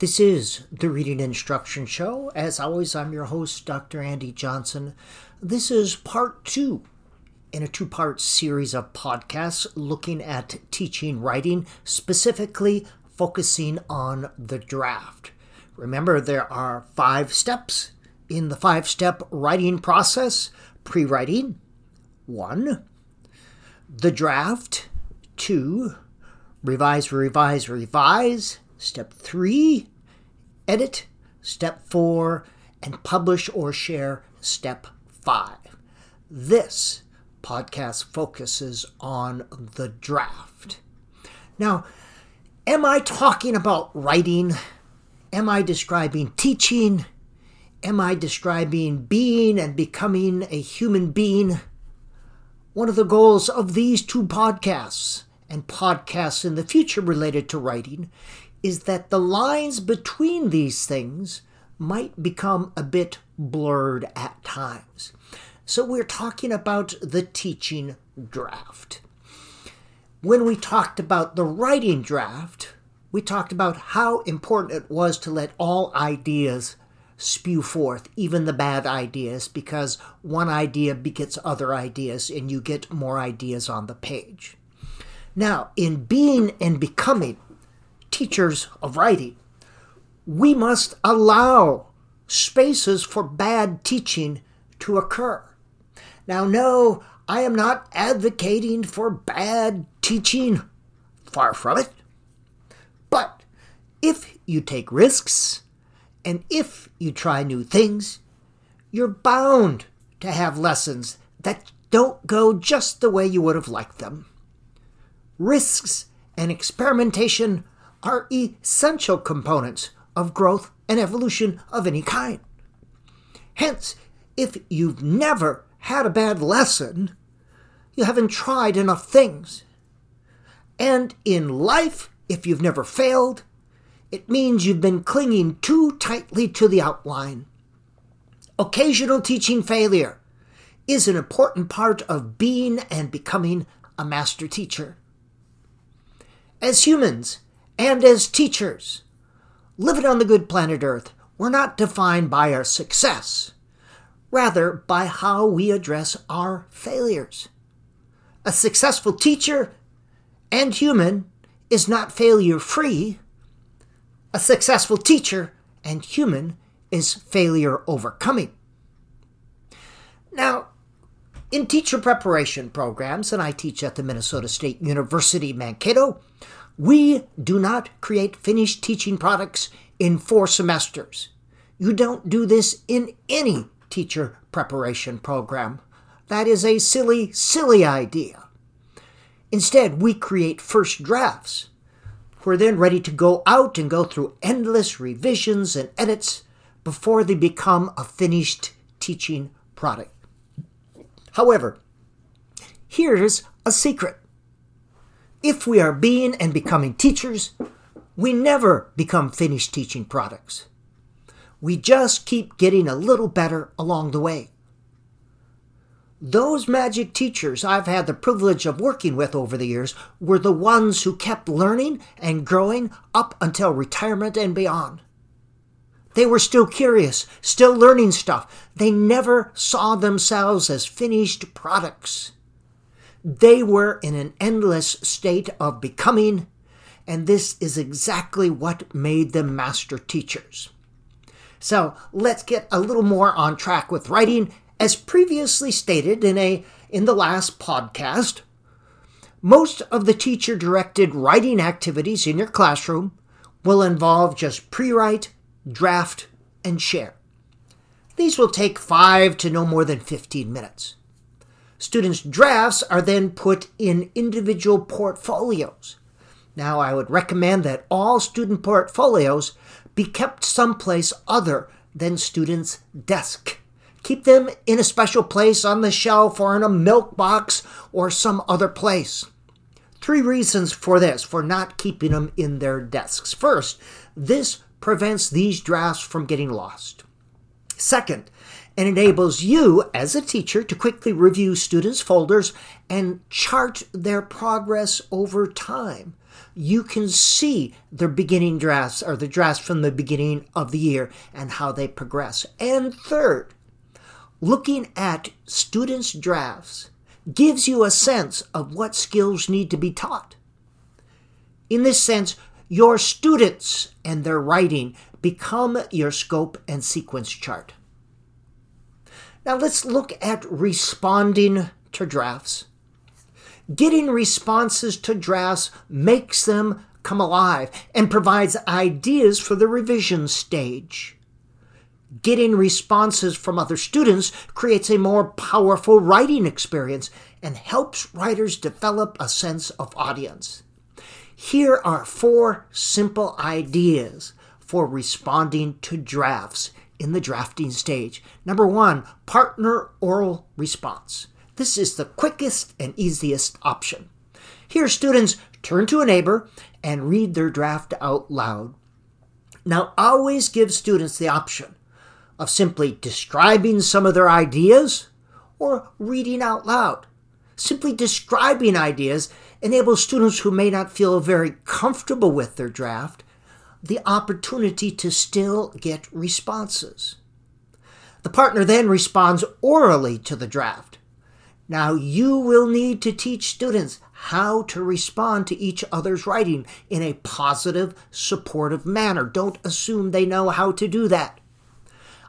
This is The Reading Instruction Show. As always, I'm your host, Dr. Andy Johnson. This is part two in a two-part series of podcasts looking at teaching writing, specifically focusing on the draft. Remember, there are 5 steps in the 5-step writing process: pre-writing, 1, the draft, 2, revise, step 3, edit, step 4, and publish or share, step 5. This podcast focuses on the draft. Now, am I talking about writing? Am I describing teaching? Am I describing being and becoming a human being? One of the goals of these 2 podcasts, and podcasts in the future related to writing, is that the lines between these things might become a bit blurred at times. So we're talking about the teaching draft. When we talked about the writing draft, we talked about how important it was to let all ideas spew forth, even the bad ideas, because one idea begets other ideas and you get more ideas on the page. Now, in being and becoming teachers of writing, we must allow spaces for bad teaching to occur. Now, no, I am not advocating for bad teaching. Far from it. But if you take risks and if you try new things, you're bound to have lessons that don't go just the way you would have liked them. Risks and experimentation are essential components of growth and evolution of any kind. Hence, if you've never had a bad lesson, you haven't tried enough things. And in life, if you've never failed, it means you've been clinging too tightly to the outline. Occasional teaching failure is an important part of being and becoming a master teacher. As humans, and as teachers, living on the good planet Earth, we're not defined by our success, rather by how we address our failures. A successful teacher and human is not failure-free. A successful teacher and human is failure-overcoming. Now, in teacher preparation programs, and I teach at the Minnesota State University, Mankato, we do not create finished teaching products in 4 semesters. You don't do this in any teacher preparation program. That is a silly, silly idea. Instead, we create first drafts. We're then ready to go out and go through endless revisions and edits before they become a finished teaching product. However, here's a secret. If we are being and becoming teachers, we never become finished teaching products. We just keep getting a little better along the way. Those magic teachers I've had the privilege of working with over the years were the ones who kept learning and growing up until retirement and beyond. They were still curious, still learning stuff. They never saw themselves as finished products. They were in an endless state of becoming, and this is exactly what made them master teachers. So let's get a little more on track with writing. As previously stated in the last podcast, most of the teacher-directed writing activities in your classroom will involve just pre-write, draft, and share. These will take 5 to no more than 15 minutes. Students' drafts are then put in individual portfolios. Now, I would recommend that all student portfolios be kept someplace other than students' desk. Keep them in a special place on the shelf or in a milk box or some other place. 3 reasons for this, for not keeping them in their desks. First, this prevents these drafts from getting lost. Second, and enables you as a teacher to quickly review students' folders and chart their progress over time you can see their beginning drafts or the drafts from the beginning of the year and how they progress. And third, looking at students' drafts gives you a sense of what skills need to be taught. In this sense, your students and their writing become your scope and sequence chart. Now let's look at responding to drafts. Getting responses to drafts makes them come alive and provides ideas for the revision stage. Getting responses from other students creates a more powerful writing experience and helps writers develop a sense of audience. Here are 4 simple ideas for responding to drafts in the drafting stage. Number 1, partner oral response. This is the quickest and easiest option. Here, students turn to a neighbor and read their draft out loud. Now, always give students the option of simply describing some of their ideas or reading out loud. Simply describing ideas enables students who may not feel very comfortable with their draft the opportunity to still get responses. The partner then responds orally to the draft. Now, you will need to teach students how to respond to each other's writing in a positive, supportive manner. Don't assume they know how to do that.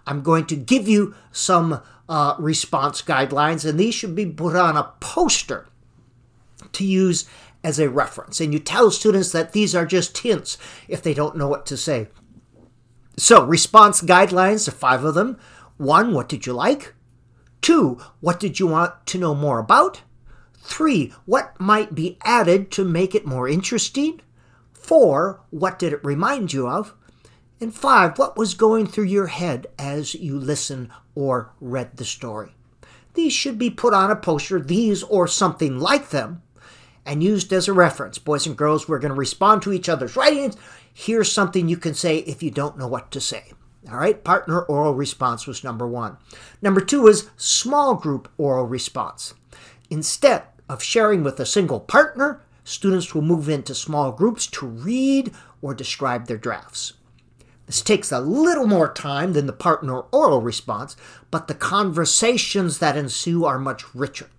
I'm going to give you some response guidelines, and these should be put on a poster to use as a reference. And you tell students that these are just hints if they don't know what to say. So, response guidelines, there are 5 of them. 1, what did you like? 2, what did you want to know more about? 3, what might be added to make it more interesting? 4, what did it remind you of? And 5, what was going through your head as you listened or read the story? These should be put on a poster, these or something like them, and used as a reference. Boys and girls, we're going to respond to each other's writings. Here's something you can say if you don't know what to say. All right, partner oral response was number 1. Number 2 is small group oral response. Instead of sharing with a single partner, students will move into small groups to read or describe their drafts. This takes a little more time than the partner oral response, but the conversations that ensue are much richer.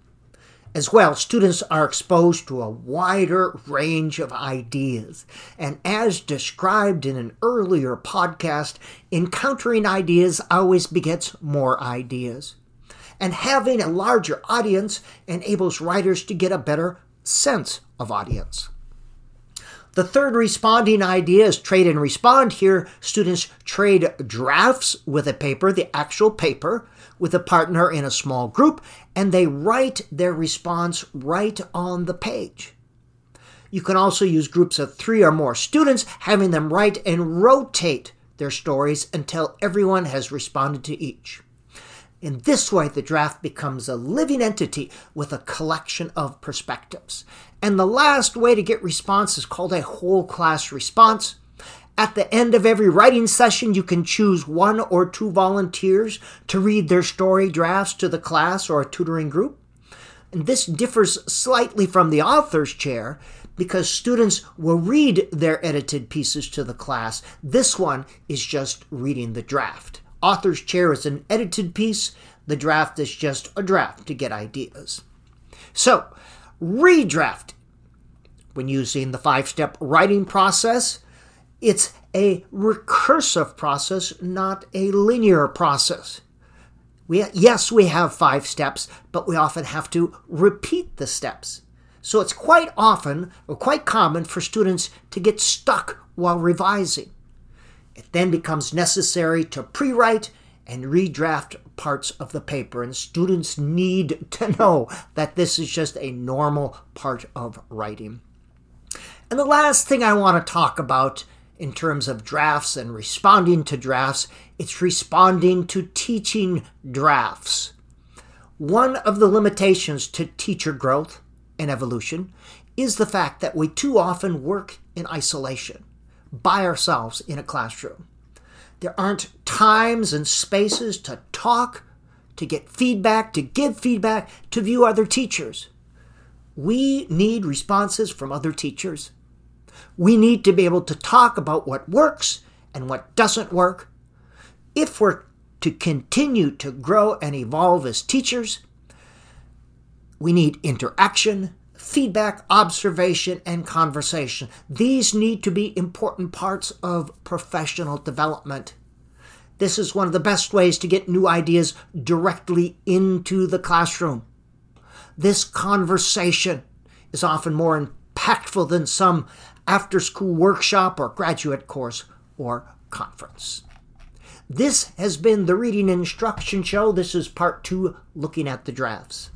As well, students are exposed to a wider range of ideas, and as described in an earlier podcast, encountering ideas always begets more ideas. And having a larger audience enables writers to get a better sense of audience. The third responding idea is trade and respond. Here, students trade drafts with a paper, the actual paper, with a partner in a small group, and they write their response right on the page. You can also use groups of 3 or more students, having them write and rotate their stories until everyone has responded to each. In this way, the draft becomes a living entity with a collection of perspectives. And the last way to get response is called a whole class response. At the end of every writing session, you can choose 1 or 2 volunteers to read their story drafts to the class or a tutoring group. And this differs slightly from the author's chair because students will read their edited pieces to the class. This one is just reading the draft. Author's chair is an edited piece. The draft is just a draft to get ideas. So, redraft. When using the 5-step writing process, it's a recursive process, not a linear process. We have 5 steps, but we often have to repeat the steps. So it's quite common for students to get stuck while revising. It then becomes necessary to pre-write and redraft parts of the paper, and students need to know that this is just a normal part of writing. And the last thing I want to talk about in terms of drafts and responding to drafts, it's responding to teaching drafts. One of the limitations to teacher growth and evolution is the fact that we too often work in isolation, by ourselves in a classroom. There aren't times and spaces to talk, to get feedback, to give feedback, to view other teachers. We need responses from other teachers. We need to be able to talk about what works and what doesn't work. If we're to continue to grow and evolve as teachers, we need interaction, feedback, observation, and conversation. These need to be important parts of professional development. This is one of the best ways to get new ideas directly into the classroom. This conversation is often more impactful than some after-school workshop or graduate course or conference. This has been the Reading Instruction Show. This is part 2, looking at the drafts.